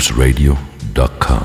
loopsradio.com.